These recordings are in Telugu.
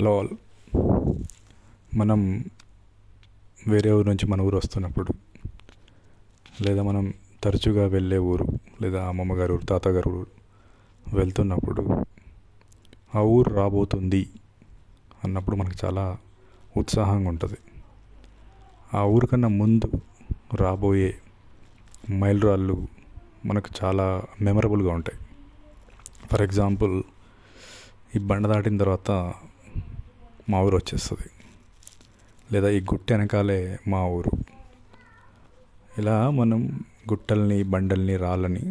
హలో ఆల్, మనం వేరే ఊరు నుంచి మన ఊరు వస్తున్నప్పుడు లేదా మనం తరచుగా వెళ్ళే ఊరు లేదా అమ్మమ్మగారు ఊరు, తాతగారు ఊరు వెళ్తున్నప్పుడు ఆ ఊరు రాబోతుంది అన్నప్పుడు మనకు చాలా ఉత్సాహంగా ఉంటుంది. ఆ ఊరు కన్నా ముందు రాబోయే మైలురాళ్ళు మనకు చాలా మెమరబుల్గా ఉంటాయి. ఫర్ ఎగ్జాంపుల్, ఈ బండ దాటిన తర్వాత మా ఊరు వచ్చేస్తుంది, లేదా ఈ గుట్ట వెనకాలే మా ఊరు. ఇలా మనం గుట్టల్ని, బండల్ని, రాళ్ళని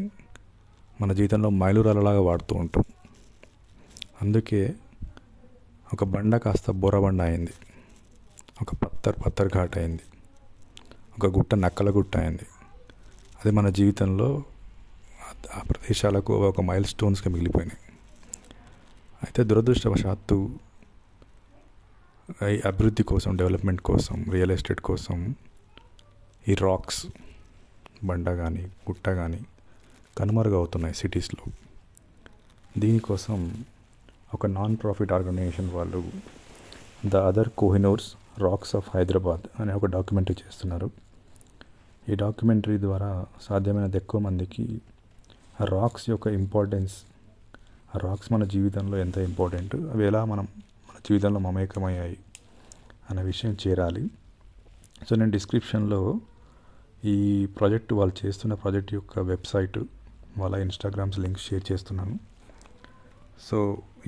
మన జీవితంలో మైలురాళ్ళలాగా వాడుతూ ఉంటాం. అందుకే ఒక బండ కాస్త బొరబండ అయింది, ఒక పత్తర్ ఘాట్ అయింది, ఒక గుట్ట నక్కల గుట్ట అయింది. అది మన జీవితంలో ఆ ప్రదేశాలకు ఒక మైల్ స్టోన్స్గా మిగిలిపోయినాయి. అయితే దురదృష్టవశాత్తు ఈ అభివృద్ధి కోసం, డెవలప్మెంట్ కోసం, రియల్ ఎస్టేట్ కోసం ఈ రాక్స్, బండ కానీ గుట్ట కానీ కనుమరుగవుతున్నాయి సిటీస్లో. దీనికోసం ఒక నాన్ ప్రాఫిట్ ఆర్గనైజేషన్ వాళ్ళు the other Kohinoors rocks of Hyderabad అనే ఒక డాక్యుమెంటరీ చేస్తున్నారు. ఈ డాక్యుమెంటరీ ద్వారా సాధ్యమైనంత ఎక్కువ మందికి ఆ రాక్స్ యొక్క ఇంపార్టెన్స్, ఆ రాక్స్ మన జీవితంలో ఎంత ఇంపార్టెంట్, అవి ఎలా మన జీవితంలో మమేకమయ్యాయి అనే విషయం చేరాలి. సో నేను డిస్క్రిప్షన్లో ఈ ప్రాజెక్ట్, వాళ్ళు చేస్తున్న ప్రాజెక్ట్ యొక్క వెబ్సైట్, వాళ్ళ ఇన్స్టాగ్రామ్స్ లింక్స్ షేర్ చేస్తున్నాను. సో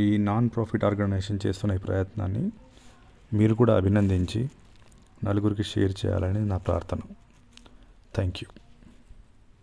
ఈ నాన్ ప్రాఫిట్ ఆర్గనైజేషన్ చేస్తున్న ఈ ప్రయత్నాన్ని మీరు కూడా అభినందించి నలుగురికి షేర్ చేయాలని నా ప్రార్థన. Thank you.